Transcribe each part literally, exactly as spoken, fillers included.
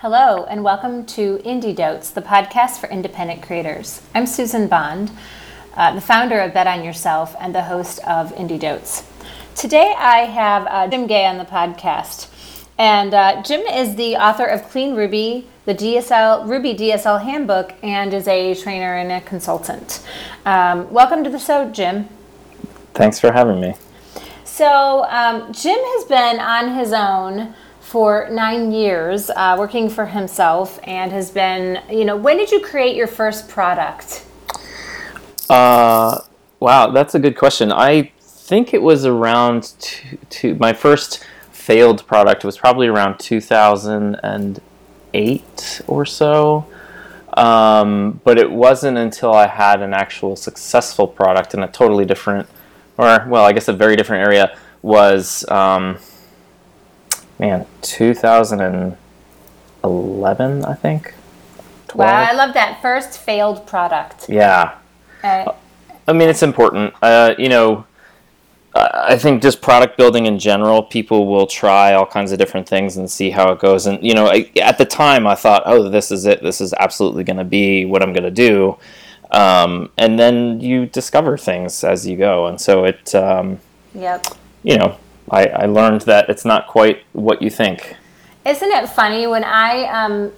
Hello, and welcome to Indie Dotes, the podcast for independent creators. I'm Susan Bond, uh, the founder of Bet On Yourself and the host of Indie Dotes. Today I have uh, Jim Gay on the podcast. And uh, Jim is the author of Clean Ruby, the D S L Ruby D S L Handbook, and is a trainer and a consultant. Um, welcome to the show, Jim. Thanks for having me. So um, Jim has been on his own for nine years, uh, working for himself, and has been, you know, when did you create your first product? Uh, wow, that's a good question. I think it was around, two, two, my first failed product was probably around two thousand eight or so, um, but it wasn't until I had an actual successful product in a totally different, or, well, I guess a very different area was... Um, Man, two thousand eleven, I think. twelve. Wow, I love that. First failed product. Yeah. Uh, I mean, it's important. Uh, you know, I think just product building in general, people will try all kinds of different things and see how it goes. And, you know, I, at the time I thought, oh, this is it. This is absolutely going to be what I'm going to do. Um, and then you discover things as you go. And so it, um, yep. you know, I, I learned that it's not quite what you think. Isn't it funny when I, um,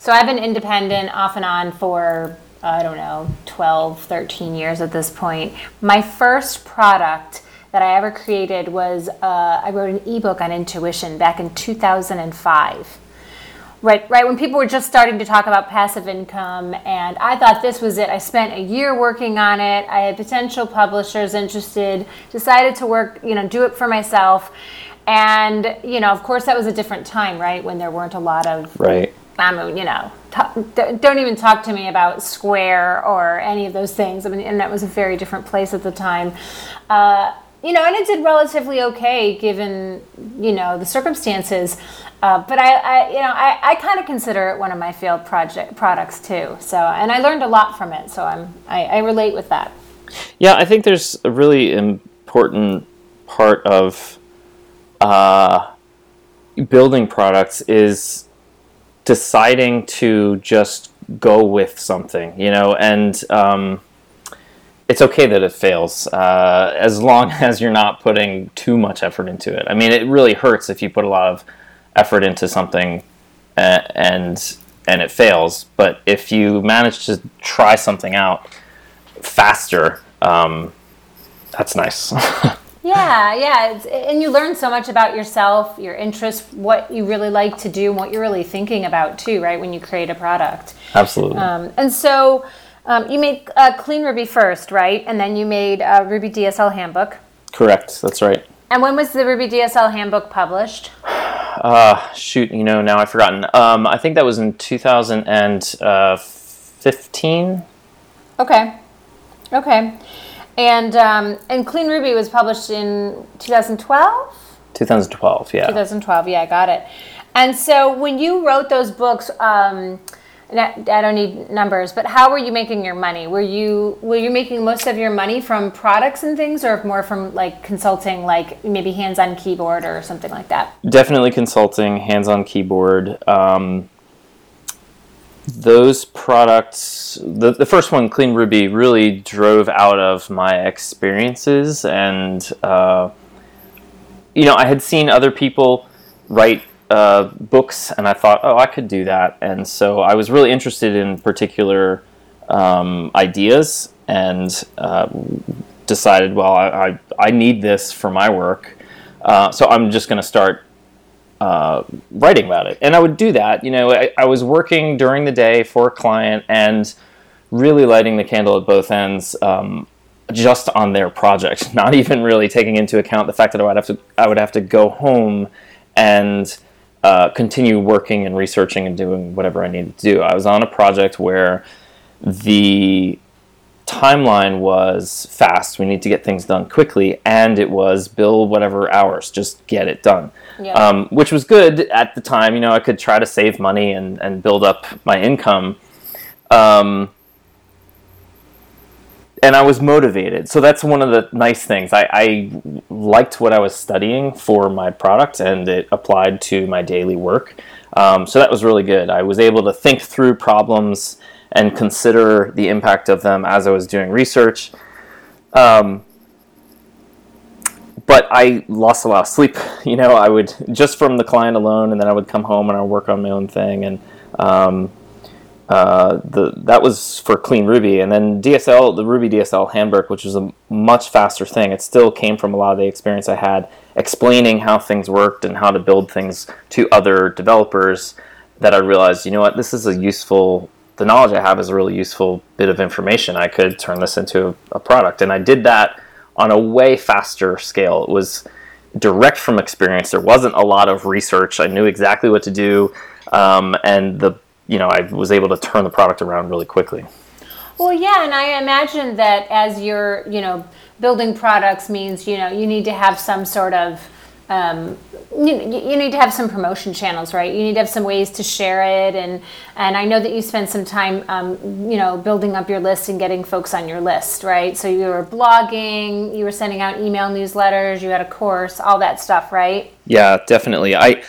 so I've been independent off and on for, I don't know, twelve, thirteen years at this point. My first product that I ever created was, uh, I wrote an ebook on intuition back in two thousand five. Right, right when people were just starting to talk about passive income, and I thought this was it. I spent a year working on it. I had potential publishers interested, decided to work, you know, do it for myself. And, you know, of course that was a different time, right? When there weren't a lot of, right. I mean, you know, t- don't even talk to me about Square or any of those things. I mean, the internet was a very different place at the time. Uh, you know, and it did relatively okay given, you know, the circumstances. Uh, but I, I, you know, I, I kind of consider it one of my failed project products too. So, and I learned a lot from it. So I'm, I, I relate with that. Yeah, I think there's a really important part of uh, building products is deciding to just go with something, you know, and um, it's okay that it fails uh, as long as you're not putting too much effort into it. I mean, it really hurts if you put a lot of effort into something uh, and and it fails, but if you manage to try something out faster, um, that's nice. yeah, yeah, it's, and you learn so much about yourself, your interests, what you really like to do, and what you're really thinking about too, right? When you create a product, absolutely. Um, and so um, you made uh, Clean Ruby first, right? And then you made uh, Ruby D S L Handbook. Correct. That's right. And when was the Ruby D S L Handbook published? Uh, shoot, you know, now I've forgotten. Um, I think that was in two thousand fifteen. Okay. Okay. And um, and Clean Ruby was published in two thousand twelve? two thousand twelve, yeah. two thousand twelve, yeah, I got it. And so when you wrote those books, um, I don't need numbers, but how were you making your money? Were you were you making most of your money from products and things, or more from like consulting, like maybe hands-on keyboard or something like that? Definitely consulting, hands-on keyboard. Um, those products, the, the first one, Clean Ruby, really drove out of my experiences, and uh, you know, I had seen other people write Uh, books, and I thought, oh, I could do that. And so I was really interested in particular um, ideas, and uh, decided, well, I, I I need this for my work, uh, so I'm just going to start uh, writing about it. And I would do that. You know, I, I was working during the day for a client and really lighting the candle at both ends, um, just on their project, not even really taking into account the fact that I would have to I would have to go home and Uh, continue working and researching and doing whatever I needed to do. I was on a project where the timeline was fast. We need to get things done quickly, and it was bill whatever hours, just get it done. Yeah. Um, which was good at the time. You know, I could try to save money and, and build up my income. Um, and I was motivated. So that's one of the nice things. I, I liked what I was studying for my product, and it applied to my daily work. Um, so that was really good. I was able to think through problems and consider the impact of them as I was doing research. Um, but I lost a lot of sleep. You know, I would, just from the client alone, and then I would come home and I would work on my own thing. And um, uh, the that was for Clean Ruby. And then D S L, the Ruby D S L handbook, which was a much faster thing. It still came from a lot of the experience I had explaining how things worked and how to build things to other developers, that I realized, you know what, this is a useful... the knowledge I have is a really useful bit of information. I could turn this into a product. And I did that on a way faster scale. It was direct from experience. There wasn't a lot of research. I knew exactly what to do. Um, and the you know I was able to turn the product around really quickly. Well, yeah, and I imagine that as you're, you know, building products means, you know, you need to have some sort of Um, you, you need to have some promotion channels, right? You need to have some ways to share it, and and I know that you spent some time, um, you know, building up your list and getting folks on your list, right? So you were blogging, you were sending out email newsletters, you had a course, all that stuff, right? Yeah, definitely. I,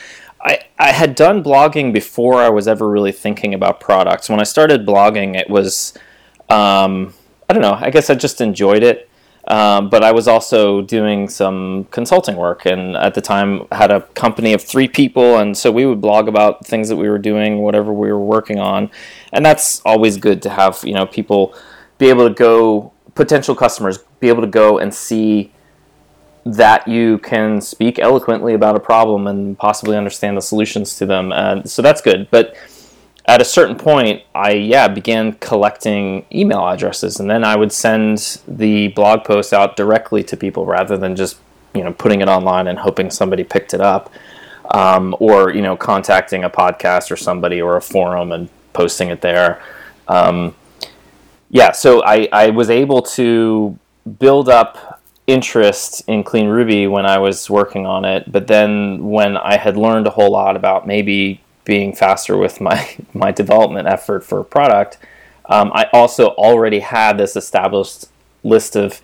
I, I had done blogging before I was ever really thinking about products. When I started blogging, it was, um, I don't know, I guess I just enjoyed it. Um, but I was also doing some consulting work, and at the time had a company of three people, and so we would blog about things that we were doing, whatever we were working on, and that's always good to have, you know, people be able to go, potential customers, be able to go and see that you can speak eloquently about a problem and possibly understand the solutions to them, and so that's good, but... At a certain point, I yeah began collecting email addresses, and then I would send the blog posts out directly to people rather than just you know putting it online and hoping somebody picked it up, um, or you know contacting a podcast or somebody or a forum and posting it there. Um, yeah, so I, I was able to build up interest in Clean Ruby when I was working on it, but then when I had learned a whole lot about maybe being faster with my, my development effort for a product, um, I also already had this established list of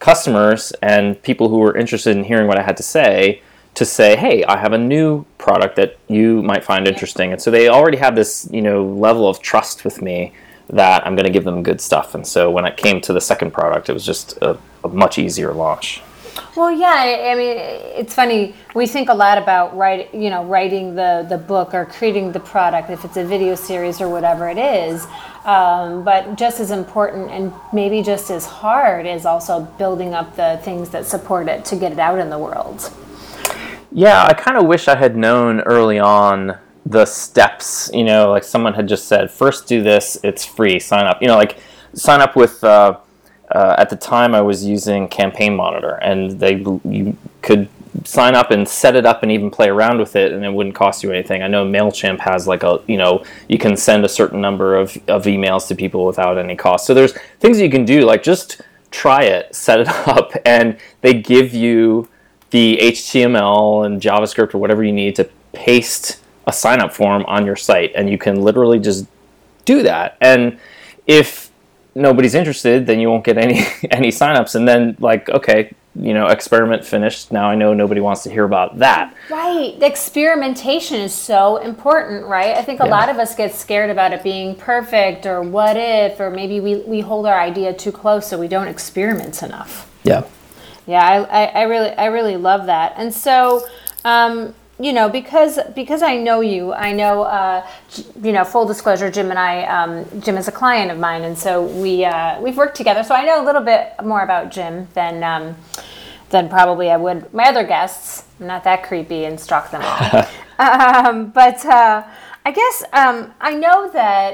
customers and people who were interested in hearing what I had to say, to say, hey, I have a new product that you might find interesting. And so they already had this, you know, level of trust with me that I'm going to give them good stuff. And so when it came to the second product, it was just a, a much easier launch. Well, yeah, I mean, it's funny. We think a lot about write, you know, writing the, the book or creating the product, if it's a video series or whatever it is. Um, but just as important and maybe just as hard is also building up the things that support it to get it out in the world. Yeah, I kind of wish I had known early on the steps, you know, like someone had just said, first do this, it's free, sign up. You know, like sign up with... Uh, Uh, at the time, I was using Campaign Monitor, and they you could sign up and set it up and even play around with it, and it wouldn't cost you anything. I know MailChimp has like a, you know, you can send a certain number of, of emails to people without any cost. So there's things you can do, like just try it, set it up, and they give you the H T M L and JavaScript or whatever you need to paste a sign-up form on your site, and you can literally just do that. And if nobody's interested, then you won't get any any signups, and then like, okay, you know, experiment finished. Now I know nobody wants to hear about that. Right. Experimentation is so important, right? I think a yeah. lot of us get scared about it being perfect, or what if, or maybe we, we hold our idea too close, so we don't experiment enough. Yeah. Yeah, I, I, I really I really love that. And so um you know, because because I know you, I know, uh, you know, full disclosure, Jim and I, um, Jim is a client of mine, and so we, uh, we've worked together, so I know a little bit more about Jim than, um, than probably I would my other guests. I'm not that creepy and stalk them all. um, but uh, I guess um, I know that,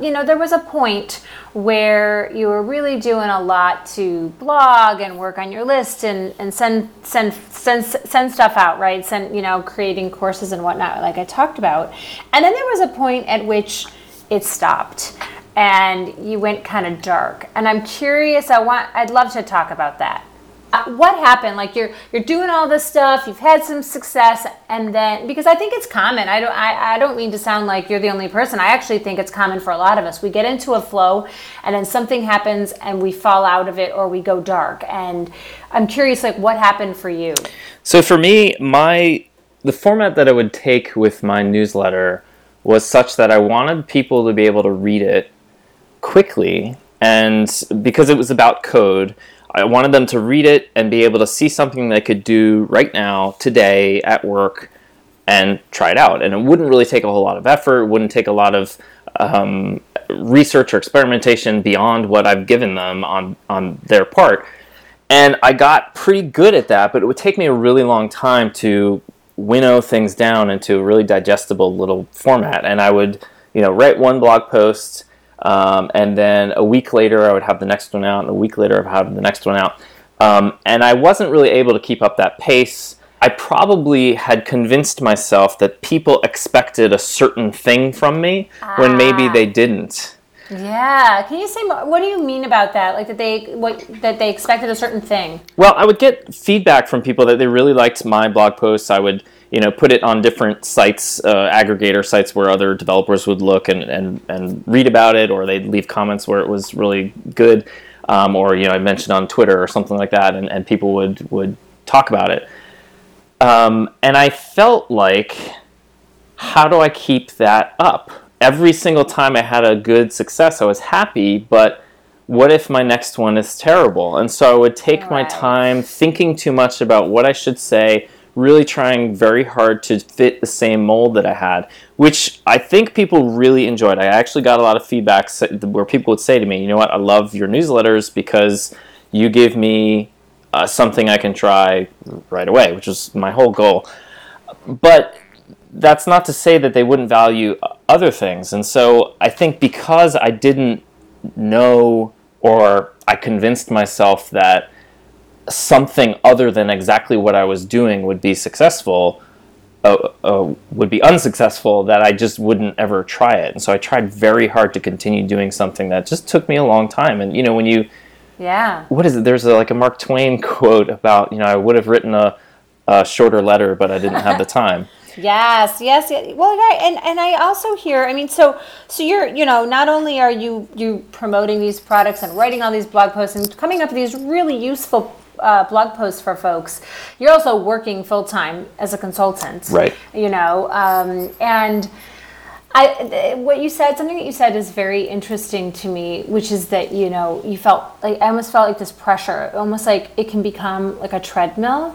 you know, there was a point where you were really doing a lot to blog and work on your list and, and send, send send send stuff out, right? Send, you know, creating courses and whatnot, like I talked about. And then there was a point at which it stopped and you went kind of dark. And I'm curious, I want, I'd love to talk about that. Uh, how, what happened? Like you're you're doing all this stuff, you've had some success, and then, because I think it's common. I don't I, I don't mean to sound like you're the only person. I actually think it's common for a lot of us. We get into a flow and then something happens and we fall out of it or we go dark. And I'm curious, like, what happened for you? So for me, my the format that I would take with my newsletter was such that I wanted people to be able to read it quickly. And because it was about code, I wanted them to read it and be able to see something they could do right now, today, at work, and try it out. And it wouldn't really take a whole lot of effort. It wouldn't take a lot of um, research or experimentation beyond what I've given them on, on their part. And I got pretty good at that, but it would take me a really long time to winnow things down into a really digestible little format. And I would, you know, write one blog post, Um, and then a week later, I would have the next one out, and a week later, I would have the next one out. Um, and I wasn't really able to keep up that pace. I probably had convinced myself that people expected a certain thing from me ah. when maybe they didn't. Yeah. Can you say more? What do you mean about that? Like that they what that they expected a certain thing? Well, I would get feedback from people that they really liked my blog posts. I would, you know, put it on different sites, uh, aggregator sites where other developers would look and, and, and read about it, or they'd leave comments where it was really good, um, or, you know, I mentioned on Twitter or something like that, and, and people would, would talk about it. Um, and I felt like, how do I keep that up? Every single time I had a good success, I was happy, but what if my next one is terrible? And so I would take All right. my time thinking too much about what I should say, really trying very hard to fit the same mold that I had, which I think people really enjoyed. I actually got a lot of feedback where people would say to me, you know what, I love your newsletters because you give me uh, something I can try right away, which is my whole goal. But that's not to say that they wouldn't value other things. And so I think because I didn't know, or I convinced myself that something other than exactly what I was doing would be successful, uh, uh, would be unsuccessful, that I just wouldn't ever try it. And so I tried very hard to continue doing something that just took me a long time. And, you know, when you... Yeah. What is it? There's a, like a Mark Twain quote about, you know, I would have written a, a shorter letter, but I didn't have the time. Yes, yes, yes. Well, right, and and I also hear, I mean, so so you're, you know, not only are you, you promoting these products and writing all these blog posts and coming up with these really useful Uh, blog posts for folks, you're also working full-time as a consultant, right? You know, um, and I, th- what you said, something that you said is very interesting to me, which is that, you know, you felt like, I almost felt like this pressure, almost like it can become like a treadmill,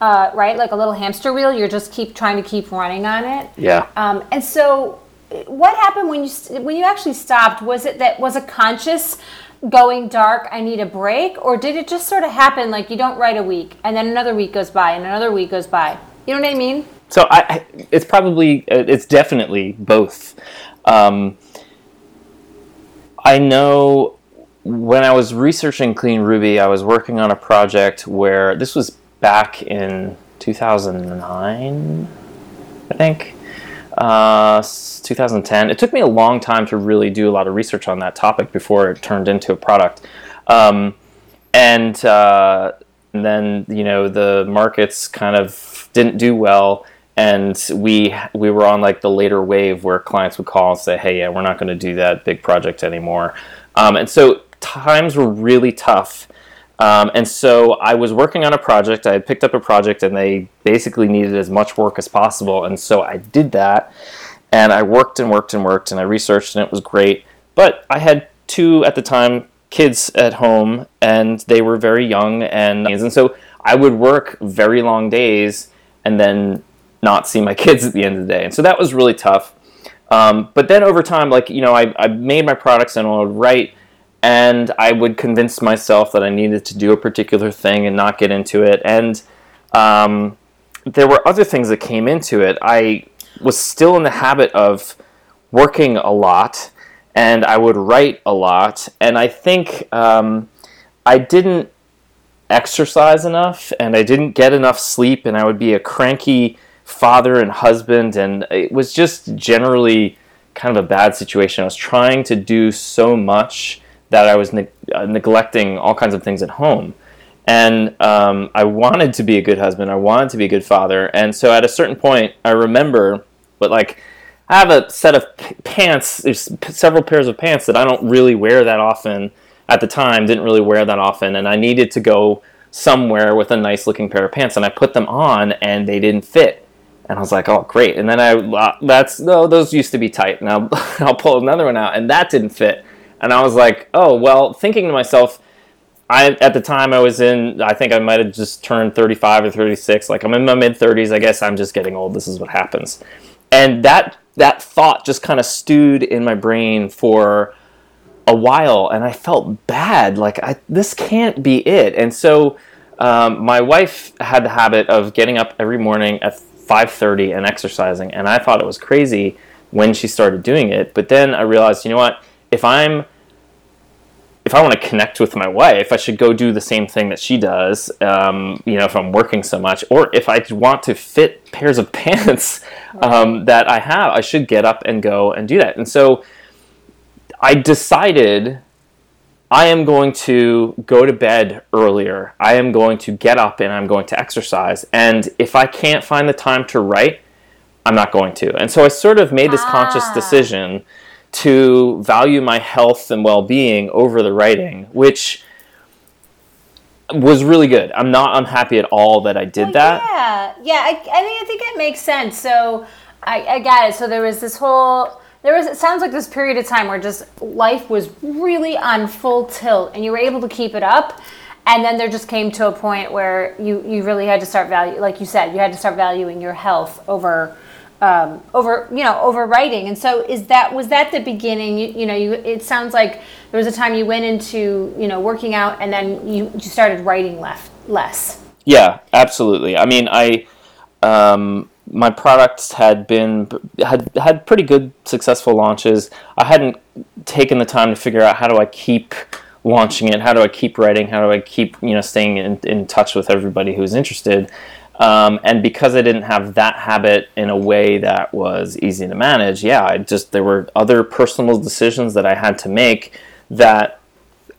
uh, right? Like a little hamster wheel. You're just keep trying to keep running on it. Yeah. Um, and so what happened when you, st- when you actually stopped? Was it that, was a conscious going dark, I need a break, or did it just sort of happen, like you don't write a week and then another week goes by and another week goes by? You know what I mean? So I, I it's probably, it's definitely both. Um, I know when I was researching Clean Ruby, I was working on a project where, this was back in two thousand nine, I think, Uh, two thousand ten. It took me a long time to really do a lot of research on that topic before it turned into a product. Um, and, uh, and then, you know, the markets kind of didn't do well, and we we were on like the later wave where clients would call and say, hey, yeah, we're not going to do that big project anymore. Um, and so times were really tough. Um, and so I was working on a project. I had picked up a project, and they basically needed as much work as possible. And so I did that, and I worked and worked and worked, and I researched, and it was great. But I had two, at the time, kids at home, and they were very young. And, and so I would work very long days and then not see my kids at the end of the day. And so that was really tough. Um, but then over time, like, you know, I, I made my products, and I would write, and I would convince myself that I needed to do a particular thing and not get into it. And um, there were other things that came into it. I was still in the habit of working a lot, and I would write a lot. And I think um, I didn't exercise enough, and I didn't get enough sleep, and I would be a cranky father and husband. And it was just generally kind of a bad situation. I was trying to do so much that I was ne- uh, neglecting all kinds of things at home. And um, I wanted to be a good husband. I wanted to be a good father. And so at a certain point, I remember, but like, I have a set of p- pants, there's p- several pairs of pants that I don't really wear that often at the time, didn't really wear that often. And I needed to go somewhere with a nice looking pair of pants. And I put them on and they didn't fit. And I was like, oh, great. And then I, that's, no, those used to be tight. And I'll, I'll pull another one out. And that didn't fit. And I was like, oh, well, thinking to myself, I, at the time I was in, I think I might have just turned thirty-five or thirty-six. Like, I'm in my mid-thirties. I guess I'm just getting old. This is what happens. And that that thought just kind of stewed in my brain for a while. And I felt bad. Like, I, this can't be it. And so um, my wife had the habit of getting up every morning at five thirty and exercising. And I thought it was crazy when she started doing it. But then I realized, you know what? If I'm... If I want to connect with my wife, I should go do the same thing that she does, um, you know, if I'm working so much. Or if I want to fit pairs of pants um, that I have, I should get up and go and do that. And so I decided I am going to go to bed earlier. I am going to get up and I'm going to exercise. And if I can't find the time to write, I'm not going to. And so I sort of made this ah. conscious decision to value my health and well-being over the writing, which was really good. I'm not unhappy at all that I did oh, that. Yeah, yeah. I, I mean, I think it makes sense. So I, I got it. So there was this whole, there was, it sounds like this period of time where just life was really on full tilt and you were able to keep it up. And then there just came to a point where you, you really had to start value, like you said, you had to start valuing your health over Um, over, you know, over writing. And so is that, was that the beginning? You, you know, you, it sounds like there was a time you went into, you know, working out and then you, you started writing left, less. Yeah, absolutely. I mean, I, um, my products had been, had, had pretty good successful launches. I hadn't taken the time to figure out how do I keep launching it? How do I keep writing? How do I keep, you know, staying in, in touch with everybody who's interested? Um, and because I didn't have that habit in a way that was easy to manage, yeah, I just, there were other personal decisions that I had to make that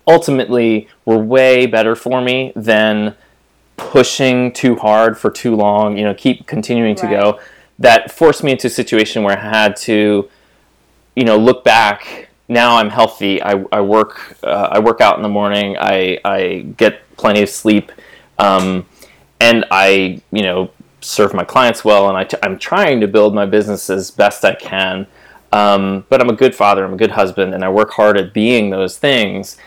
ultimately were way better for me than pushing too hard for too long, you know, keep continuing to right. go. That forced me into a situation where I had to, you know, look back. Now I'm healthy. I, I work, uh, I work out in the morning. I, I get plenty of sleep. Um, And I, you know, serve my clients well, and I t- I'm trying to build my business as best I can. Um, but I'm a good father, I'm a good husband, and I work hard at being those things.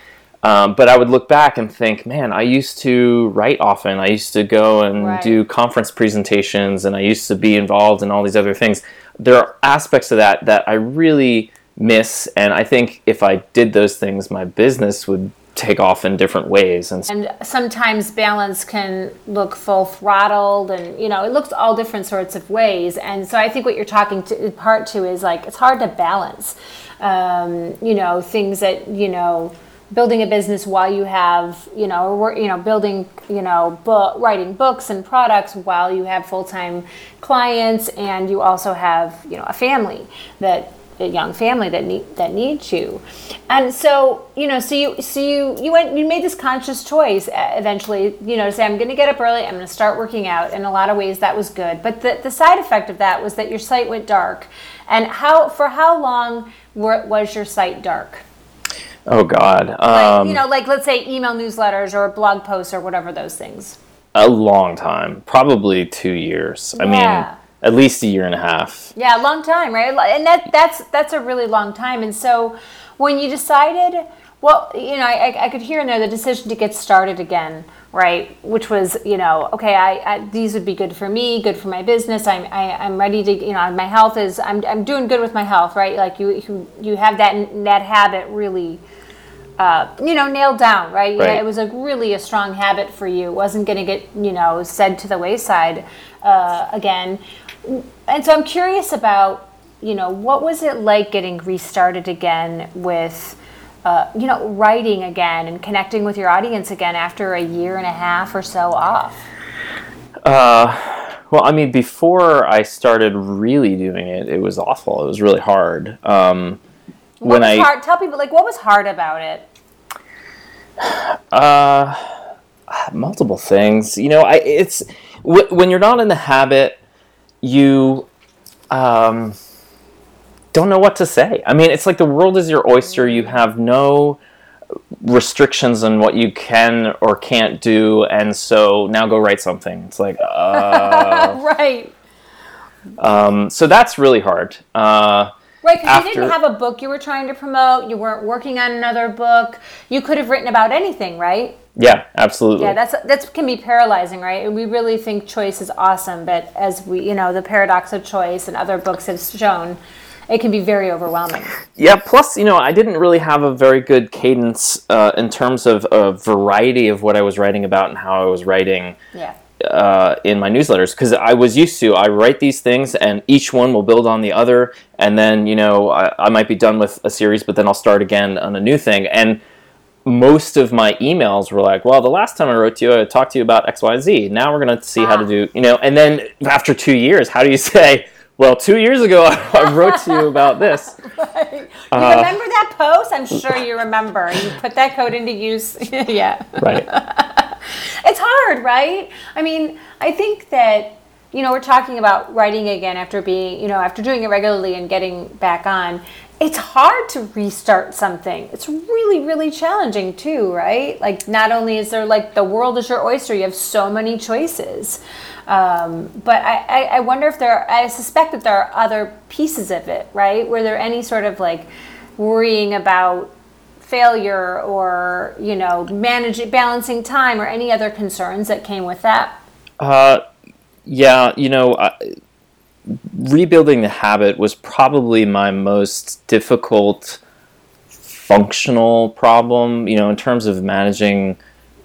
Um, but I would look back and think, man, I used to write often. I used to go and right. do conference presentations, and I used to be involved in all these other things. There are aspects of that that I really miss, and I think if I did those things, my business would take off in different ways. And, and sometimes balance can look full throttled and, you know, it looks all different sorts of ways. And so I think what you're talking to part two is like, it's hard to balance, um, you know, things that, you know, building a business while you have, you know, or, you know, building, you know, book, writing books and products while you have full-time clients. And you also have, you know, a family that, a young family that need that needs you. And so, you know, so you so you you went you made this conscious choice eventually, you know, to say I'm going to get up early, I'm going to start working out. In a lot of ways that was good, but the the side effect of that was that your site went dark. And how for how long were, was your site dark? Oh God. Um like, you know, like let's say email newsletters or blog posts or whatever those things. A long time. Probably two years. Yeah. I mean, at least a year and a half. Yeah, a long time, right? And that that's that's a really long time. And so when you decided, well, you know, I, I could hear in there the decision to get started again, right? Which was, you know, okay, I, I these would be good for me, good for my business. I'm I, I'm ready to, you know, my health is, I'm I'm doing good with my health, right? Like you you, you have that that habit really, uh, you know, nailed down, right? right. It was a really a strong habit for you. It wasn't going to get, you know, said to the wayside uh, again. And so I'm curious about, you know, what was it like getting restarted again with, uh, you know, writing again and connecting with your audience again after a year and a half or so off? Uh, well, I mean, before I started really doing it, it was awful. It was really hard. Um, what when was I hard? Tell people, like, what was hard about it? Uh, multiple things. You know, I it's w- when you're not in the habit, you um, don't know what to say. I mean, it's like the world is your oyster. You have no restrictions on what you can or can't do, and so now go write something. It's like, uh... right. Um, so that's really hard. Uh, right, because you didn't have a book you were trying to promote. You weren't working on another book. You could have written about anything, right? Yeah, absolutely. Yeah, that's that's can be paralyzing, right? And we really think choice is awesome, but as we, you know, the paradox of choice and other books have shown, it can be very overwhelming. Yeah, plus, you know, I didn't really have a very good cadence uh, in terms of a variety of what I was writing about and how I was writing. Yeah. Uh, in my newsletters, because I was used to, I write these things and each one will build on the other, and then, you know, I, I might be done with a series, but then I'll start again on a new thing. And most of my emails were like, well, the last time I wrote to you, I talked to you about X, Y, and Z. Now we're going to see ah. how to do, you know, and then after two years, how do you say, well, two years ago, I wrote to you about this. Right. You uh, remember that post? I'm sure you remember. You put that code into use. Yeah. Right. It's hard, right? I mean, I think that, you know, we're talking about writing again after being, you know, after doing it regularly and getting back on. It's hard to restart something. It's really, really challenging too, right? Like, not only is there like the world is your oyster, you have so many choices. Um, but I, I, I wonder if there are, I suspect that there are other pieces of it, right? Were there any sort of like worrying about failure or, you know, managing, balancing time or any other concerns that came with that? Uh, yeah, you know, I, rebuilding the habit was probably my most difficult functional problem, you know, in terms of managing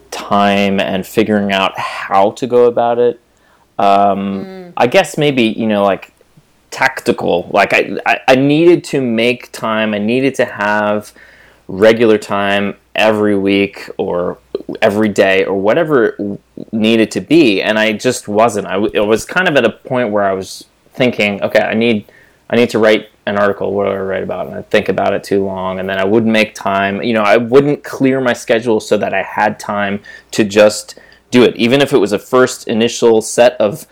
time and figuring out how to go about it. Um, mm. I guess maybe, you know, like tactical, like I, I, I needed to make time. I needed to have regular time every week or every day or whatever it needed to be. And I just wasn't. I w- it was kind of at a point where I was thinking, okay, I need I need to write an article. What do I write about? And I'd think about it too long, and then I wouldn't make time. You know, I wouldn't clear my schedule so that I had time to just do it, even if it was a first initial set of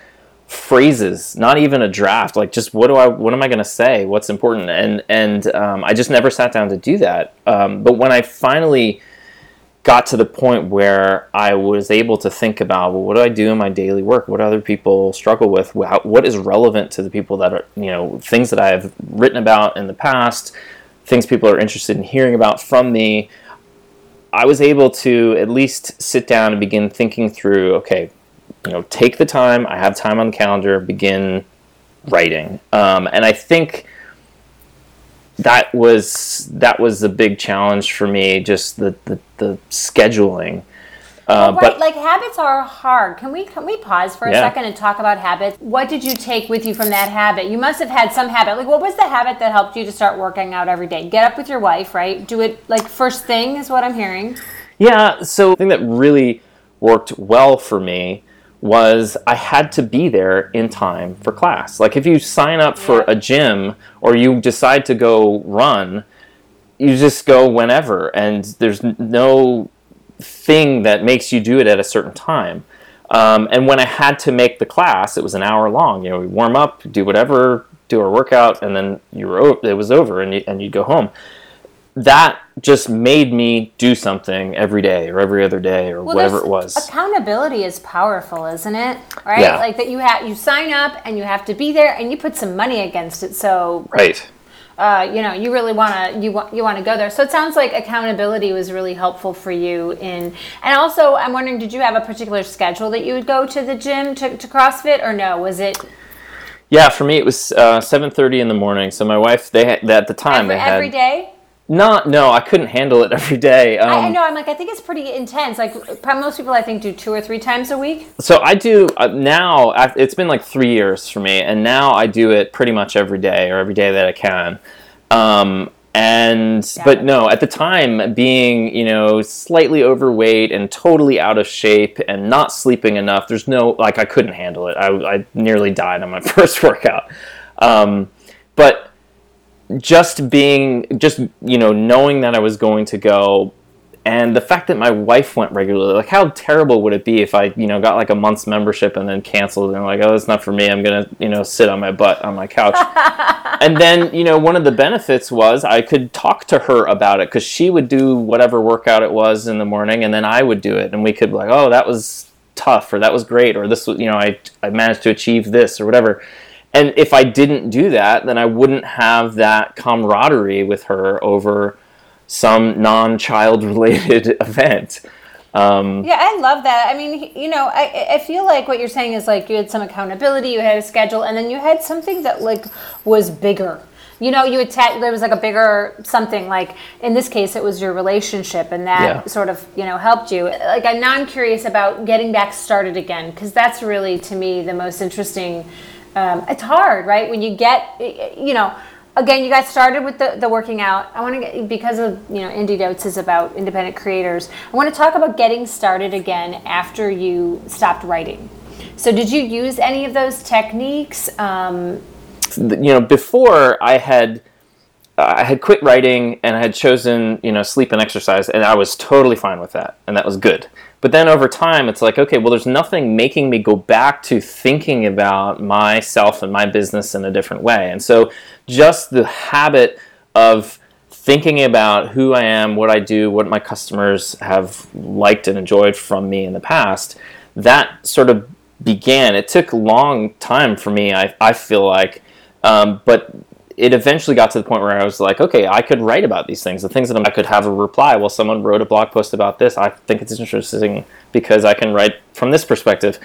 phrases, not even a draft. Like, just what do I? What am I going to say? What's important? And and um, I just never sat down to do that. Um, but when I finally got to the point where I was able to think about, well, what do I do in my daily work? What do other people struggle with? What is relevant to the people that are, you know, things that I've written about in the past, things people are interested in hearing about from me. I was able to at least sit down and begin thinking through, okay, you know, take the time. I have time on the calendar, begin writing. Um, and I think that was that was a big challenge for me, just the the, the scheduling. Uh, right, but, like, habits are hard. Can we can we pause for a yeah. second and talk about habits? What did you take with you from that habit? You must have had some habit. Like, what was the habit that helped you to start working out every day? Get up with your wife, right? Do it, like, first thing is what I'm hearing. Yeah, so the thing that really worked well for me was I had to be there in time for class. Like, if you sign up for a gym or you decide to go run, you just go whenever, and there's no thing that makes you do it at a certain time. Um, and when I had to make the class, it was an hour long. You know, we warm up, do whatever, do our workout, and then you were o- it was over, and you, and you'd go home. That just made me do something every day or every other day or well, whatever it was. Accountability is powerful, isn't it? Right? Yeah. Like that you have you sign up and you have to be there and you put some money against it. So right. Uh, you know, you really want to you want you want to go there. So it sounds like accountability was really helpful for you in. And also, I'm wondering, did you have a particular schedule that you would go to the gym to, to CrossFit, or no? Was it? Yeah, for me it was uh, seven thirty in the morning. So my wife, they had, at the time every, they had every day. Not, no, I couldn't handle it every day. Um, I, I know, I'm like, I think it's pretty intense. Like, most people, I think, do two or three times a week. So I do, uh, now, I've, it's been like three years for me, and now I do it pretty much every day, or every day that I can. Um, and, yeah. But no, at the time, being, you know, slightly overweight and totally out of shape and not sleeping enough, there's no, like, I couldn't handle it. I, I nearly died on my first workout. Um, but... Just being, just, you know, knowing that I was going to go And the fact that my wife went regularly, like how terrible would it be if I, you know, got like a month's membership and then canceled and like, oh, it's not for me. I'm going to, you know, sit on my butt on my couch. And then, you know, one of the benefits was I could talk to her about it because she would do whatever workout it was in the morning and then I would do it. And we could be like, oh, that was tough or that was great or this was, you know, I, I managed to achieve this or whatever. And if I didn't do that, then I wouldn't have that camaraderie with her over some non-child related event. Um, yeah, I love that. I mean, you know, I, I feel like what you're saying is like you had some accountability, you had a schedule, and then you had something that like was bigger. You know, you attach, there was like a bigger something, like in this case, it was your relationship and that yeah. sort of, you know, helped you. Like, I'm now I'm curious about getting back started again, because that's really, to me, the most interesting. Um, it's hard, right? When you get, you know, again, you got started with the, the working out. I want to get, because of, you know, Indie Dotes is about independent creators. I want to talk about getting started again after you stopped writing. So did you use any of those techniques? Um, you know, before I had, uh, I had quit writing and I had chosen, you know, sleep and exercise, and I was totally fine with that. And that was good. But then over time, it's like, okay, well, there's nothing making me go back to thinking about myself and my business in a different way. And so just the habit of thinking about who I am, what I do, what my customers have liked and enjoyed from me in the past, that sort of began. It took a long time for me, I, I feel like, um, but it eventually got to the point where I was like, okay, I could write about these things, the things that I'm, I could have a reply. Well, someone wrote a blog post about this. I think it's interesting because I can write from this perspective.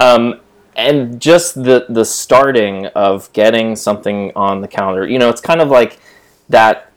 Um, and just the the starting of getting something on the calendar, you know, it's kind of like that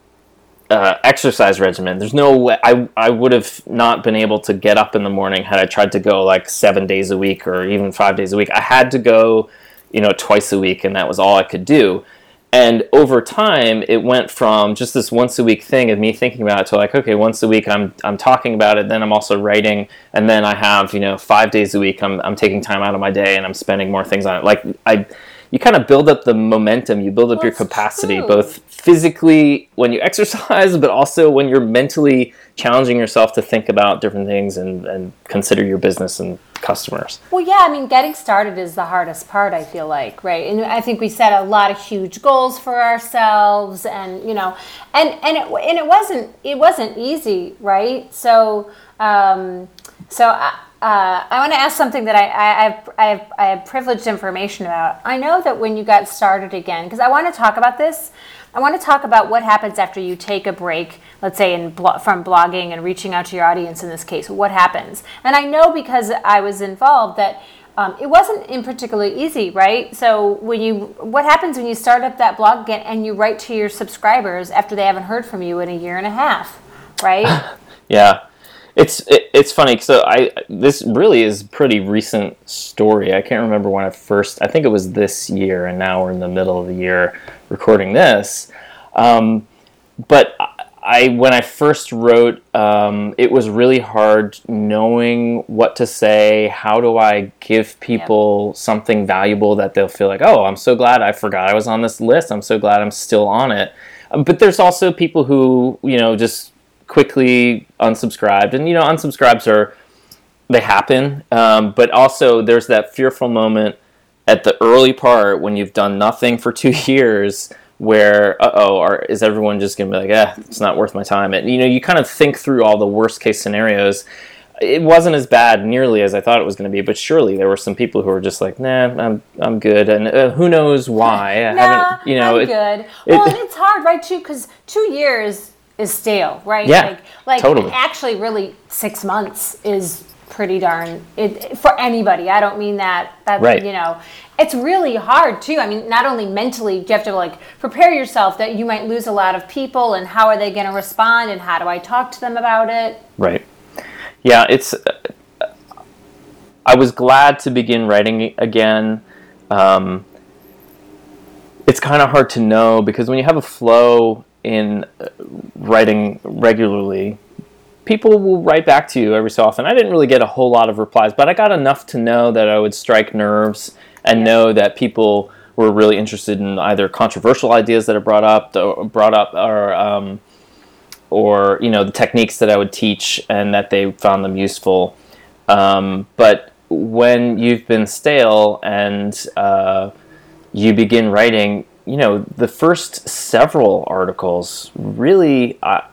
uh, exercise regimen. There's no way, I, I would have not been able to get up in the morning had I tried to go like seven days a week or even five days a week. I had to go, you know, twice a week, and that was all I could do. And over time, it went from just this once-a-week thing of me thinking about it to like, okay, once a week I'm I'm talking about it, then I'm also writing, and then I have, you know, five days a week I'm I'm taking time out of my day and I'm spending more things on it. Like, I, you kind of build up the momentum, you build up That's your capacity, true. Both physically when you exercise, but also when you're mentally challenging yourself to think about different things and, and consider your business and customers. Well, yeah, I mean, getting started is the hardest part, I feel like, right? And I think we set a lot of huge goals for ourselves, and you know, and and it and it wasn't it wasn't easy, right? So, um, so I, uh, I want to ask something that I I I've, I, have, I have privileged information about. I know that when you got started again, because I want to talk about this. I want to talk about what happens after you take a break, let's say in blo- from blogging and reaching out to your audience in this case. What happens? And I know because I was involved that um, it wasn't in particularly easy, right? So when you, what happens when you start up that blog again and you write to your subscribers after they haven't heard from you in a year and a half, right? Yeah, it's it, it's funny. So I this really is a pretty recent story. I can't remember when I first, I think it was this year, and now we're in the middle of the year recording this, um, but I when I first wrote, um, it was really hard knowing what to say. How do I give people yeah. something valuable that they'll feel like, oh, I'm so glad I forgot I was on this list. I'm so glad I'm still on it. Um, but there's also people who, you know, just quickly unsubscribed, and you know, unsubscribes are they happen, um, but also there's that fearful moment at the early part when you've done nothing for two years where, uh-oh, are, is everyone just going to be like, eh, it's not worth my time? And, you know, you kind of think through all the worst-case scenarios. It wasn't as bad nearly as I thought it was going to be, but surely there were some people who were just like, nah, I'm I'm good, and uh, who knows why. I nah, haven't, you know, I'm it, good. It, well, it, and it's hard, right, too, because two years is stale, right? Yeah, like, like totally. Actually, really, six months is pretty darn it for anybody. I don't mean that that right. You know, it's really hard too. I mean, not only mentally, you have to like prepare yourself that you might lose a lot of people, and how are they going to respond, and how do I talk to them about it? Right. Yeah, it's uh, I was glad to begin writing again. Um, it's kind of hard to know, because when you have a flow in writing regularly, people will write back to you every so often. I didn't really get a whole lot of replies, but I got enough to know that I would strike nerves and yeah. know that people were really interested in either controversial ideas that are brought up, or, brought up, or um, or, you know, the techniques that I would teach and that they found them useful. Um, but when you've been stale and uh, you begin writing, you know, the first several articles really, I,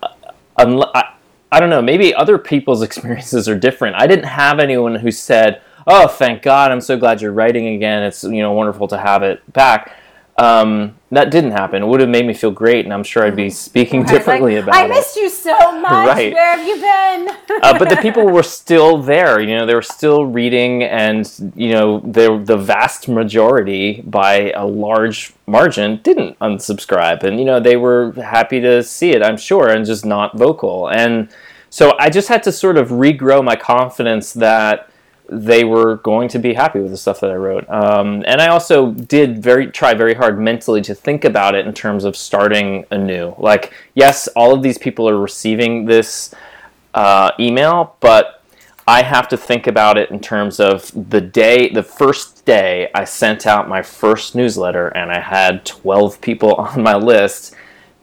I, I don't know, maybe other people's experiences are different. I didn't have anyone who said, oh, thank God, I'm so glad you're writing again. It's, you know, wonderful to have it back. Um, that didn't happen. It would have made me feel great, and I'm sure I'd be speaking differently like, about I it. I missed you so much. Right. Where have you been? uh, but the people were still there. You know, they were still reading, and you know, the the vast majority, by a large margin, didn't unsubscribe, and you know, they were happy to see it, I'm sure, and just not vocal. And so I just had to sort of regrow my confidence that they were going to be happy with the stuff that I wrote. Um, and I also did very try very hard mentally to think about it in terms of starting anew. Like, yes, all of these people are receiving this uh, email, but I have to think about it in terms of the day, the first day I sent out my first newsletter and I had twelve people on my list.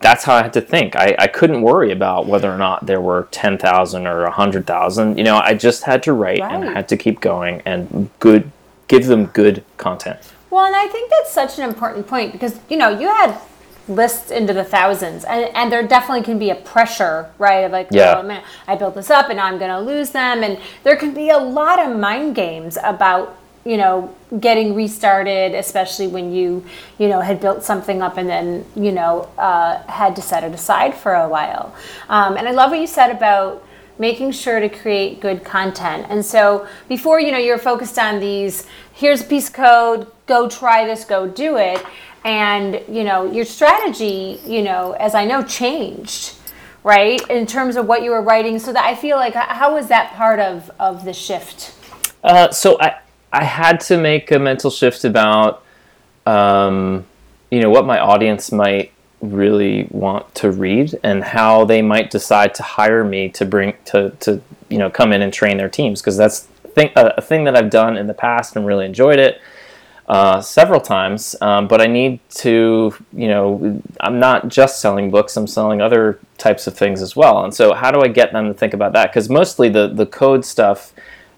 That's how I had to think. I, I couldn't worry about whether or not there were ten thousand or one hundred thousand. You know, I just had to write right. and had to keep going and good, give them good content. Well, and I think that's such an important point because, you know, you had lists into the thousands and, and there definitely can be a pressure, right? Of like, yeah. oh, man, I built this up and now I'm going to lose them. And there can be a lot of mind games about, you know, getting restarted, especially when you, you know, had built something up and then, you know, uh, had to set it aside for a while. Um, and I love what you said about making sure to create good content. And so before, you know, you're focused on these, here's a piece of code, go try this, go do it. And, you know, your strategy, you know, as I know, changed, right? In terms of what you were writing. So that I feel like, how was that part of, of the shift? Uh, so I, I had to make a mental shift about, um, you know, what my audience might really want to read and how they might decide to hire me to bring to, to you know, come in and train their teams, because that's thing, a thing that I've done in the past and really enjoyed it uh, several times. Um, but I need to, you know, I'm not just selling books; I'm selling other types of things as well. And so, how do I get them to think about that? Because mostly the the code stuff.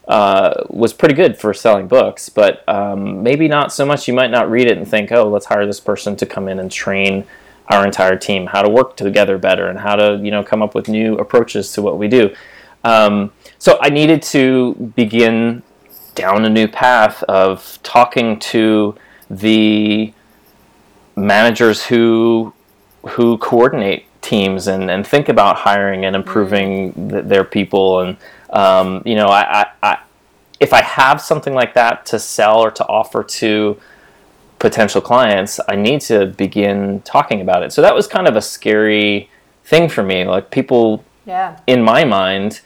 Uh, was pretty good for selling books, but um, maybe not so much. You might not read it and think, oh, let's hire this person to come in and train our entire team how to work together better and how to, you know, come up with new approaches to what we do. Um, so I needed to begin down a new path of talking to the managers who who coordinate teams and, and think about hiring and improving th- their people. And Um, you know, I, I, I, if I have something like that to sell or to offer to potential clients, I need to begin talking about it. So that was kind of a scary thing for me. Like people, yeah. in my mind,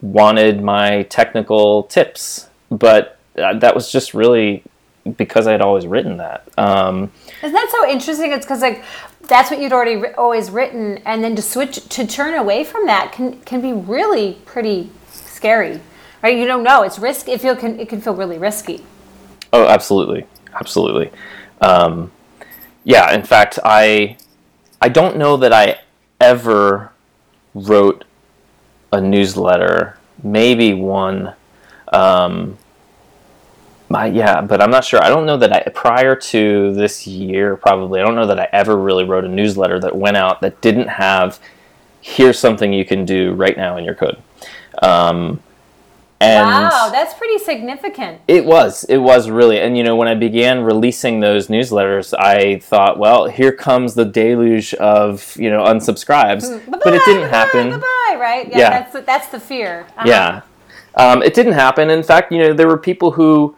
wanted my technical tips, but that was just really because I had always written that. Um, Isn't that so interesting? It's because like that's what you'd already ri- always written, and then to switch to turn away from that can can be really pretty. Scary, right? You don't know. It's risk. It feel can it can feel really risky. Oh, absolutely, absolutely. Um, yeah. In fact, I I don't know that I ever wrote a newsletter. Maybe one. Um, my yeah, but I'm not sure. I don't know that I prior to this year. Probably I don't know that I ever really wrote a newsletter that went out that didn't have here's something you can do right now in your code. Um, and wow, that's pretty significant. It was, it was really. And, you know, when I began releasing those newsletters, I thought, well, here comes the deluge of, you know, unsubscribes, mm-hmm. but it didn't bye-bye, happen. Bye-bye, right? Yeah, yeah. That's, the, that's the fear. Uh-huh. Yeah. Um, it didn't happen. In fact, you know, there were people who,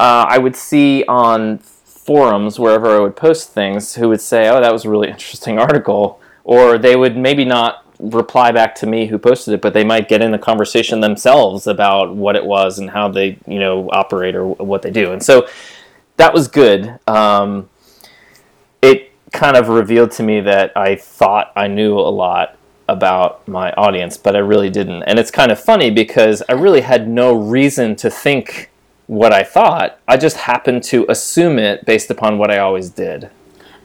uh, I would see on forums wherever I would post things who would say, oh, that was a really interesting article. Or they would maybe not reply back to me who posted it, but they might get in a conversation themselves about what it was and how they, you know, operate or what they do. And so that was good. Um, it kind of revealed to me that I thought I knew a lot about my audience, but I really didn't. And it's kind of funny because I really had no reason to think what I thought. I just happened to assume it based upon what I always did.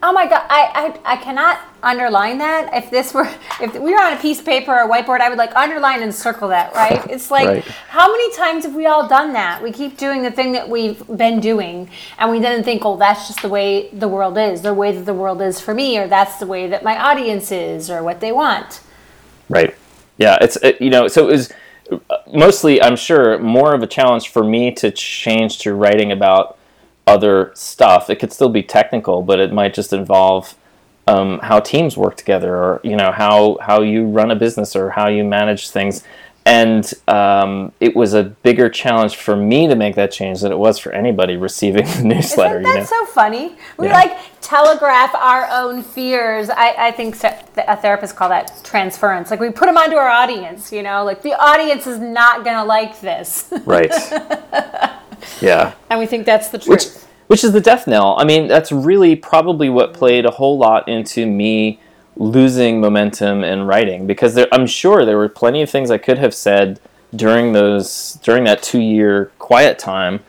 Oh my God, I, I I cannot underline that. If this were, if we were on a piece of paper or a whiteboard, I would like underline and circle that, right? It's like, right. How many times have we all done that? We keep doing the thing that we've been doing, and we then think, oh, that's just the way the world is, the way that the world is for me, or that's the way that my audience is, or what they want. Right. Yeah, it's, it, you know, so it was mostly, I'm sure, more of a challenge for me to change to writing about other stuff. It could still be technical, but it might just involve um, how teams work together, or you know how how you run a business, or how you manage things. And um, it was a bigger challenge for me to make that change than it was for anybody receiving the newsletter. Isn't that you know? so funny? We yeah. like telegraph our own fears. I, I think a therapist call that transference. Like we put them onto our audience. You know, like the audience is not gonna like this. Right. Yeah. And we think that's the truth. Which, which is the death knell. I mean, that's really probably what played a whole lot into me losing momentum in writing, because there, I'm sure there were plenty of things I could have said during those during that two-year quiet time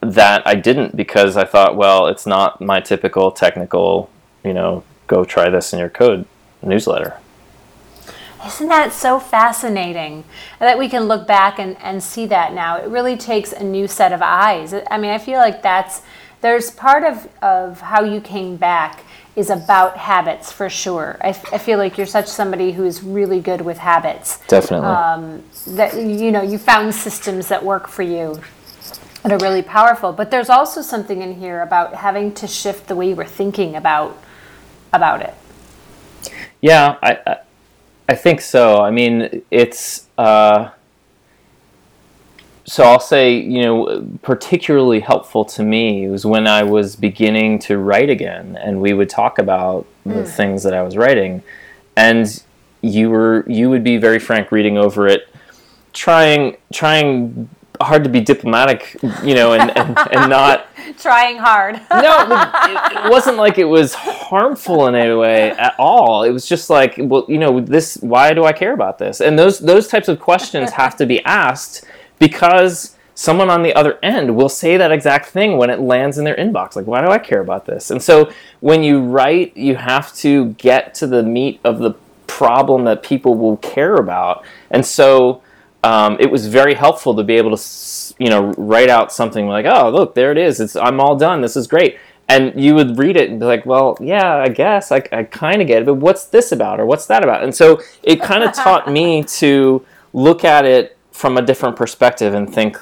that I didn't, because I thought, well, it's not my typical technical, you know, go try this in your code newsletter. Isn't that so fascinating that we can look back and, and see that now? It really takes a new set of eyes. I mean, I feel like that's, there's part of, of how you came back is about habits for sure. I, I feel like you're such somebody who's really good with habits. Definitely. Um, that, you know, you found systems that work for you that are really powerful. But there's also something in here about having to shift the way you were thinking about, about it. Yeah, I... I I think so. I mean, it's, uh, so I'll say, you know, particularly helpful to me was when I was beginning to write again, and we would talk about mm. the things that I was writing, and you were, you would be very frank reading over it, trying, trying hard to be diplomatic, you know, and, and, and not trying hard. No, it, it wasn't like it was harmful in any way at all. It was just like, well, you know, this, why do I care about this? And those, those types of questions have to be asked, because someone on the other end will say that exact thing when it lands in their inbox. Like, why do I care about this? And so when you write, you have to get to the meat of the problem that people will care about. And so Um, it was very helpful to be able to, you know, write out something like, "Oh, look, there it is. It's I'm all done. This is great." And you would read it and be like, "Well, yeah, I guess I, I kind of get it, but what's this about, or what's that about?" And so it kind of taught me to look at it from a different perspective and think,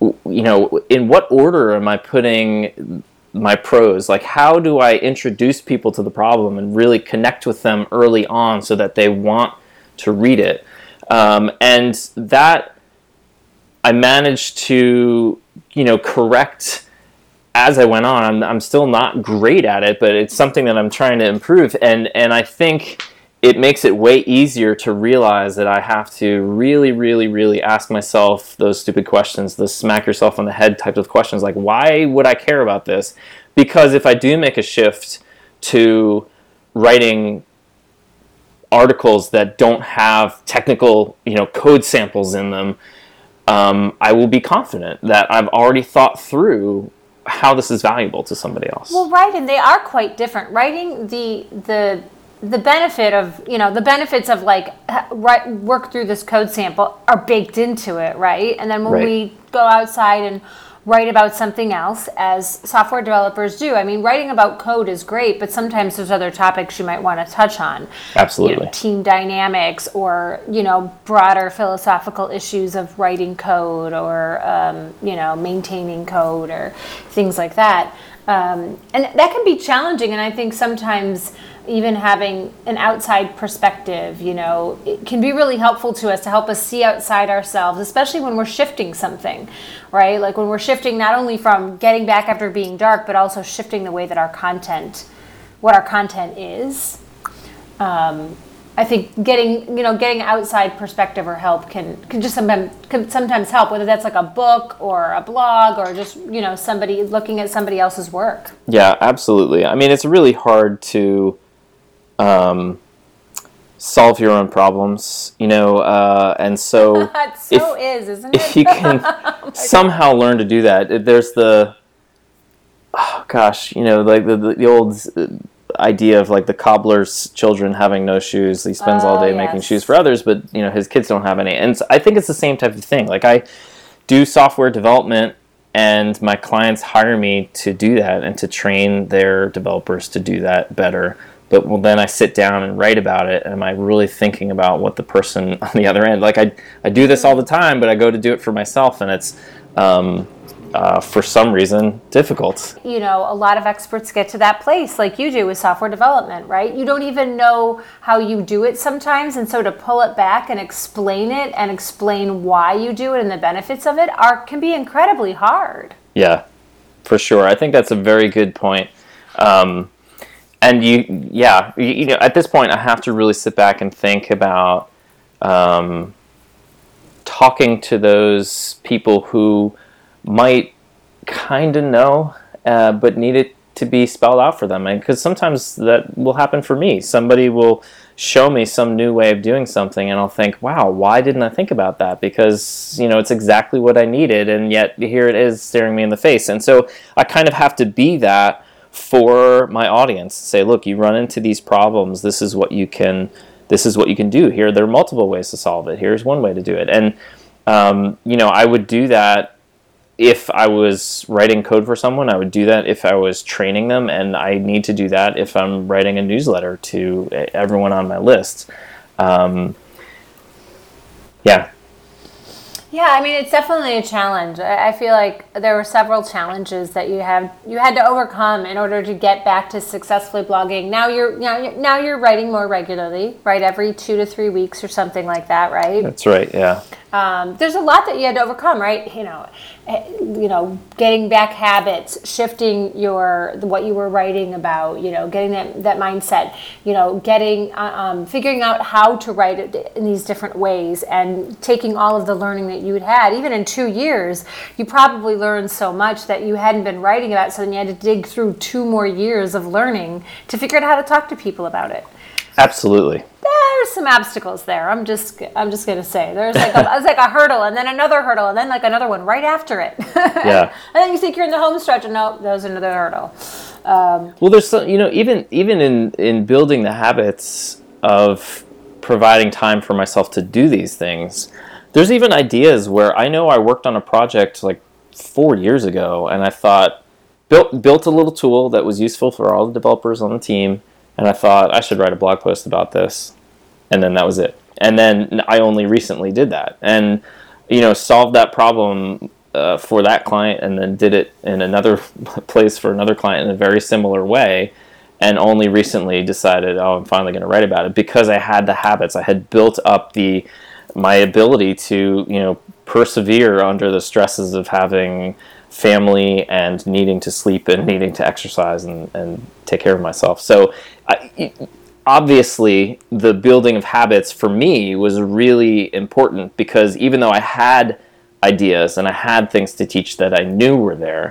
you know, in what order am I putting my pros? Like, how do I introduce people to the problem and really connect with them early on so that they want to read it? Um, and that I managed to, you know, correct as I went on. I'm, I'm still not great at it, but it's something that I'm trying to improve. And, and I think it makes it way easier to realize that I have to really, really, really ask myself those stupid questions, those smack yourself on the head types of questions. Like, why would I care about this? Because if I do make a shift to writing articles that don't have technical, you know, code samples in them, um, I will be confident that I've already thought through how this is valuable to somebody else. Well, right, and they are quite different. Writing the the the benefit of, you know, the benefits of like right, work through this code sample are baked into it, right? And then when right. we go outside and write about something else, as software developers do. I mean, writing about code is great, but sometimes there's other topics you might want to touch on. Absolutely. You know, team dynamics, or, you know, broader philosophical issues of writing code, or, um, you know, maintaining code, or things like that. Um, and that can be challenging, and I think sometimes even having an outside perspective, you know, it can be really helpful to us to help us see outside ourselves, especially when we're shifting something, right? Like when we're shifting not only from getting back after being dark, but also shifting the way that our content, what our content is. Um, I think getting, you know, getting outside perspective or help can, can just sometimes, can sometimes help, whether that's like a book or a blog or just, you know, somebody looking at somebody else's work. Yeah, absolutely. I mean, it's really hard to Um, solve your own problems, you know, uh, and so, so if, is, isn't it? if you can oh somehow God. learn to do that, there's the, oh gosh, you know, like the, the, the old idea of like the cobbler's children having no shoes. He spends oh, all day yes. making shoes for others, but you know, his kids don't have any. And so I think it's the same type of thing. Like I do software development and my clients hire me to do that and to train their developers to do that better. But well, then I sit down and write about it. And am I really thinking about what the person on the other end, like I, I do this all the time, but I go to do it for myself and it's, um, Uh, for some reason, difficult. You know, a lot of experts get to that place like you do with software development, right? You don't even know how you do it sometimes. And so to pull it back and explain it and explain why you do it and the benefits of it are can be incredibly hard. Yeah, for sure. I think that's a very good point. Um, and you, yeah, you, you know, at this point, I have to really sit back and think about um, talking to those people who might kind of know, uh, but need it to be spelled out for them. And because sometimes that will happen for me. Somebody will show me some new way of doing something and I'll think, wow, why didn't I think about that? Because, you know, it's exactly what I needed. And yet here it is staring me in the face. And so I kind of have to be that for my audience. Say, look, you run into these problems. This is what you can, this is what you can do here. There are multiple ways to solve it. Here's one way to do it. And, um, you know, I would do that if I was writing code for someone. I would do that if I was training them, and I need to do that if I'm writing a newsletter to everyone on my list. Um, yeah. Yeah, I mean, it's definitely a challenge. I feel like there were several challenges that you have you had to overcome in order to get back to successfully blogging. Now you're now you're, now you're writing more regularly, right? Every two to three weeks or something like that, right? That's right. Yeah. Um, there's a lot that you had to overcome, right? You know, you know, getting back habits, shifting your what you were writing about, you know, getting that that mindset, you know, getting um, figuring out how to write it in these different ways, and taking all of the learning that you had had, even in two years, you probably learned so much that you hadn't been writing about, so then you had to dig through two more years of learning to figure out how to talk to people about it. Absolutely. There's some obstacles there. I'm just I'm just going to say. There's like a, it's like a hurdle and then another hurdle and then like another one right after it. Yeah. And then you think you're in the home stretch and no, there's another hurdle. Um, well, there's some, you know, even even in, in building the habits of providing time for myself to do these things, there's even ideas where I know I worked on a project like four years ago and I thought, built built a little tool that was useful for all the developers on the team, and I thought I should write a blog post about this. And then that was it. And then I only recently did that and, you know, solved that problem uh, for that client and then did it in another place for another client in a very similar way. And only recently decided, oh, I'm finally going to write about it because I had the habits. I had built up the... my ability to, you know, persevere under the stresses of having family and needing to sleep and needing to exercise and, and take care of myself. So I, obviously the building of habits for me was really important because even though I had ideas and I had things to teach that I knew were there,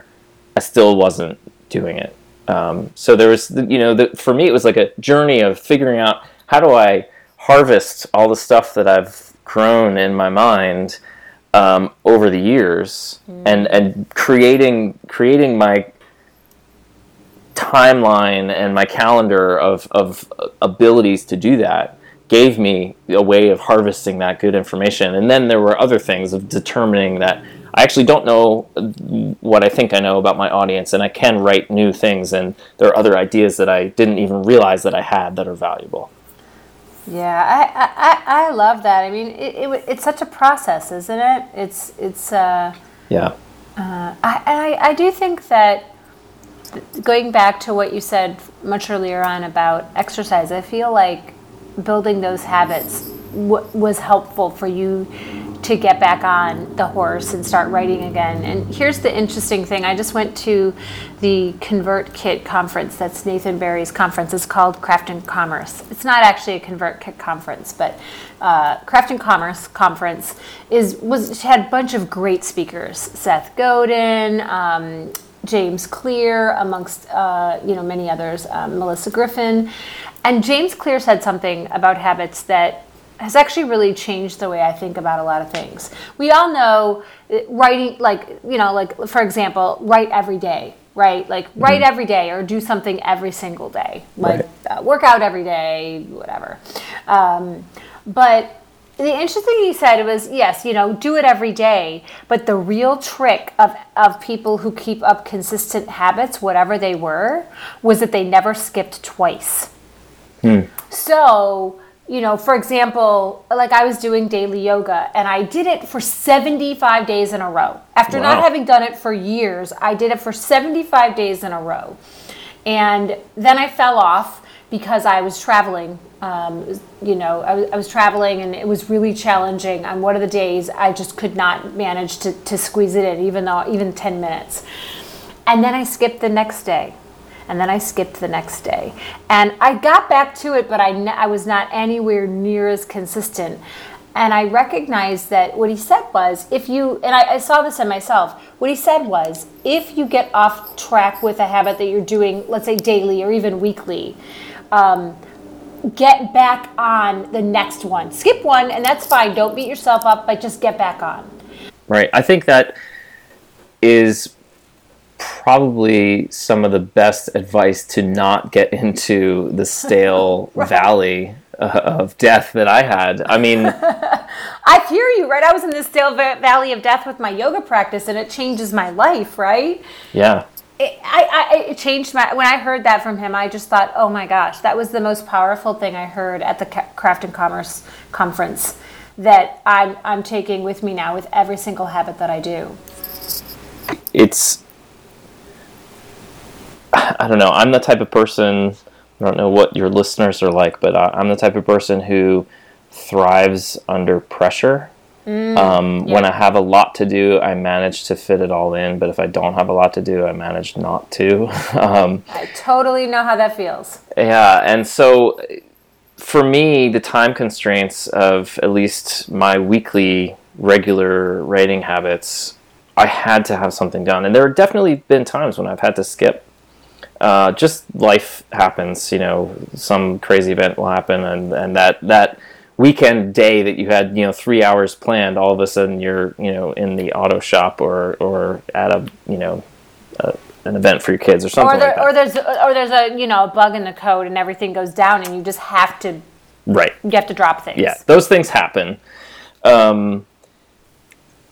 I still wasn't doing it. Um, so there was, you know, the, for me, it was like a journey of figuring out how do I harvest all the stuff that I've grown in my mind um, over the years, mm. and and creating creating my timeline and my calendar of of abilities to do that gave me a way of harvesting that good information. And then there were other things of determining that I actually don't know what I think I know about my audience, and I can write new things, and there are other ideas that I didn't even realize that I had that are valuable. Yeah, I, I, I love that. I mean, it, it it's such a process, isn't it? It's it's. Uh, yeah. Uh, I, I I do think that going back to what you said much earlier on about exercise, I feel like building those habits w- was helpful for you to get back on the horse and start writing again. And here's the interesting thing. I just went to the ConvertKit conference. That's Nathan Berry's conference. It's called Craft and Commerce. It's not actually a ConvertKit conference, but uh, Craft and Commerce conference is was had a bunch of great speakers. Seth Godin, um, James Clear, amongst uh, you know many others, um, Melissa Griffin. And James Clear said something about habits that has actually really changed the way I think about a lot of things. We all know writing, like, you know, like, for example, write every day. right? Like write mm-hmm. every day or do something every single day, like right. uh, work out every day, whatever. Um, but the interesting thing he said was, yes, you know, do it every day. But the real trick of, of people who keep up consistent habits, whatever they were, was that they never skipped twice. Hmm. So, you know, for example, like I was doing daily yoga and I did it for seventy-five days in a row. After wow. not having done it for years, I did it for seventy-five days in a row. And then I fell off because I was traveling. Um, you know, I was, I was traveling and it was really challenging. On one of the days, I just could not manage to, to squeeze it in, even though, even ten minutes. And then I skipped the next day. And then I skipped the next day. And I got back to it, but I, I was not anywhere near as consistent. And I recognized that what he said was, if you, and I, I saw this in myself, what he said was, if you get off track with a habit that you're doing, let's say daily or even weekly, um, get back on the next one. Skip one, and that's fine. Don't beat yourself up, but just get back on. Right. I think that is probably some of the best advice to not get into the stale right. valley of death that I had. I mean, I hear you, right? I was in this stale valley of death with my yoga practice, and it changes my life, right? Yeah. It, I, I, it changed my, when I heard that from him, I just thought, oh my gosh, that was the most powerful thing I heard at the Craft and Commerce conference that I'm, I'm taking with me now with every single habit that I do. It's, I don't know, I'm the type of person, I don't know what your listeners are like, but I'm the type of person who thrives under pressure. Mm, um, yeah. When I have a lot to do, I manage to fit it all in. But if I don't have a lot to do, I manage not to. um, I totally know how that feels. Yeah. And so for me, the time constraints of at least my weekly regular writing habits, I had to have something done. And there have definitely been times when I've had to skip. Uh, just life happens, you know, some crazy event will happen. And, and that, that weekend day that you had, you know, three hours planned, all of a sudden you're, you know, in the auto shop or, or at a, you know, a, an event for your kids or something or there, like that. Or there's, or there's a, you know, a bug in the code and everything goes down and you just have to, right. You have to drop things. Yeah. Those things happen. Um,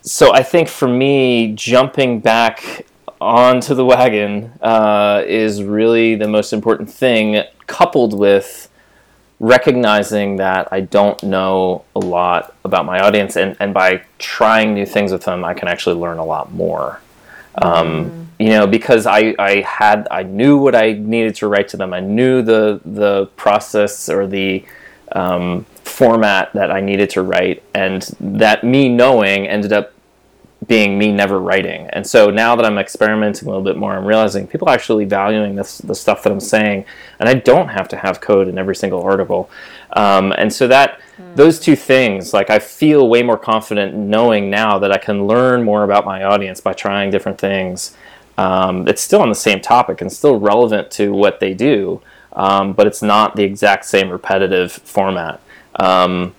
so I think for me, jumping back onto the wagon uh, is really the most important thing, coupled with recognizing that I don't know a lot about my audience, and, and by trying new things with them, I can actually learn a lot more. Um, mm. You know, because I, I had I knew what I needed to write to them. I knew the the process or the um, format that I needed to write, and that me knowing ended up being me never writing. And so now that I'm experimenting a little bit more, I'm realizing people are actually valuing this, the stuff that I'm saying, and I don't have to have code in every single article. Um, and so that mm. those two things, like I feel way more confident knowing now that I can learn more about my audience by trying different things. Um, it's still on the same topic and still relevant to what they do, um, but it's not the exact same repetitive format. Um,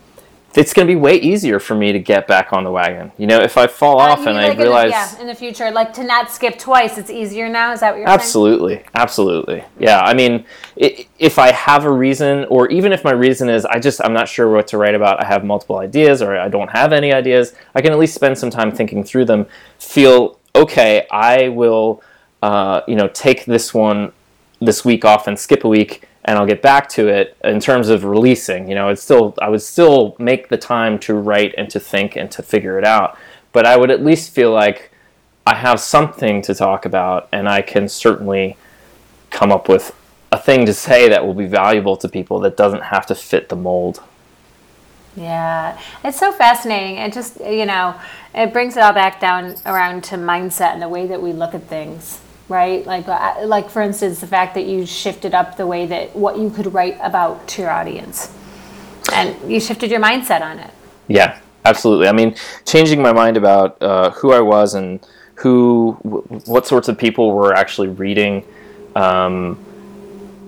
It's going to be way easier for me to get back on the wagon. You know, if I fall off I mean, and like I realize... In the, yeah, in the future, like to not skip twice, it's easier now? Is that what you're absolutely, saying? Absolutely. Absolutely. Yeah, I mean, it, if I have a reason, or even if my reason is I just, I'm not sure what to write about, I have multiple ideas, or I don't have any ideas, I can at least spend some time thinking through them, feel, okay, I will, uh, you know, take this one, this week off and skip a week, and I'll get back to it in terms of releasing. You know, it's still I would still make the time to write and to think and to figure it out, but I would at least feel like I have something to talk about, and I can certainly come up with a thing to say that will be valuable to people that doesn't have to fit the mold. Yeah, it's so fascinating. It just, you know, it brings it all back down around to mindset and the way that we look at things. Right? Like, like for instance, the fact that you shifted up the way that what you could write about to your audience, and you shifted your mindset on it. Yeah, absolutely. I mean, changing my mind about uh, who I was and who, what sorts of people were actually reading. Um,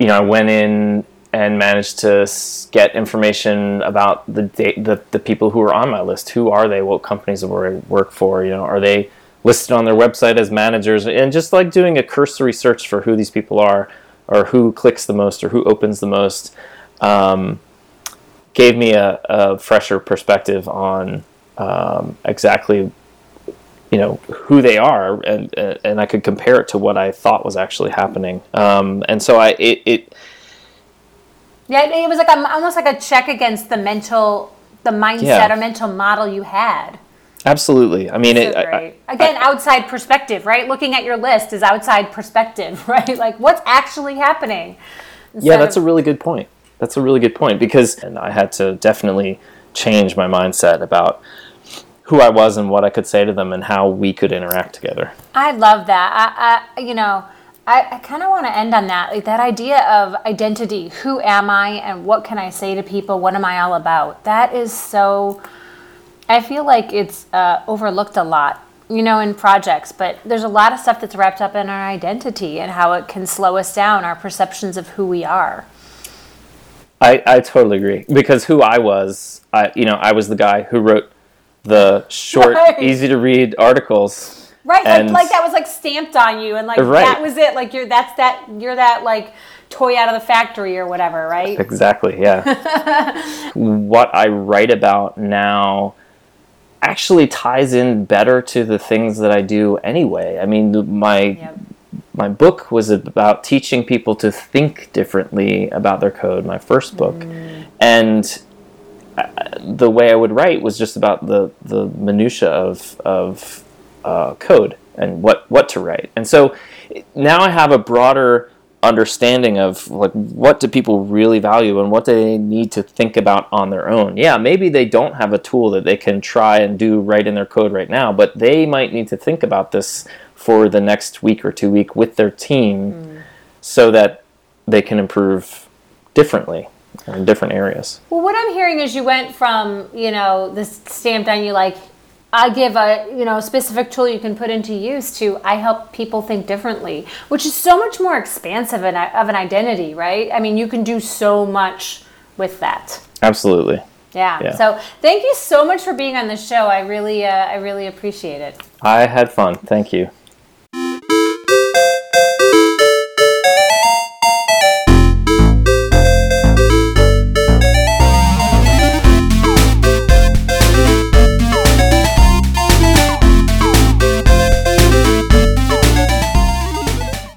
you know, I went in and managed to get information about the, the the people who were on my list. Who are they? What companies do I work for? You know, are they listed on their website as managers, and just like doing a cursory search for who these people are, or who clicks the most, or who opens the most, um, gave me a, a fresher perspective on um, exactly, you know, who they are, and and I could compare it to what I thought was actually happening. Um, and so I it, it yeah, it was like a, almost like a check against the mental, the mindset yeah. or mental model you had. Absolutely. I mean, it, I, I, again, I, outside perspective, right? Looking at your list is outside perspective, right? Like what's actually happening. Yeah, that's of, a really good point. That's a really good point because and I had to definitely change my mindset about who I was and what I could say to them and how we could interact together. I love that. I, I you know, I, I kind of want to end on that, like that idea of identity. Who am I and what can I say to people? What am I all about? That is so... I feel like it's uh, overlooked a lot, you know, in projects, but there's a lot of stuff that's wrapped up in our identity and how it can slow us down, our perceptions of who we are. I, I totally agree because who I was, I, you know, I was the guy who wrote the short, right. easy to read articles. Right. And like, like that was like stamped on you and like, right. that was it. Like you're, that's that, you're that like toy out of the factory or whatever, right? Exactly. Yeah. What I write about now actually ties in better to the things that I do anyway. I mean, my yep. my book was about teaching people to think differently about their code, my first book. Mm. And the way I would write was just about the, the minutia of of uh, code and what, what to write. And so now I have a broader understanding of like what do people really value and what do they need to think about on their own. Yeah, maybe they don't have a tool that they can try and do right in their code right now, but they might need to think about this for the next week or two week with their team mm. so that they can improve differently in different areas. Well, what I'm hearing is you went from, you know, this stamped on you like I give a, you know, specific tool you can put into use to I help people think differently, which is so much more expansive of an identity, right? I mean, you can do so much with that. Absolutely. Yeah. yeah. So thank you so much for being on the show. I really, uh, I really appreciate it. I had fun. Thank you.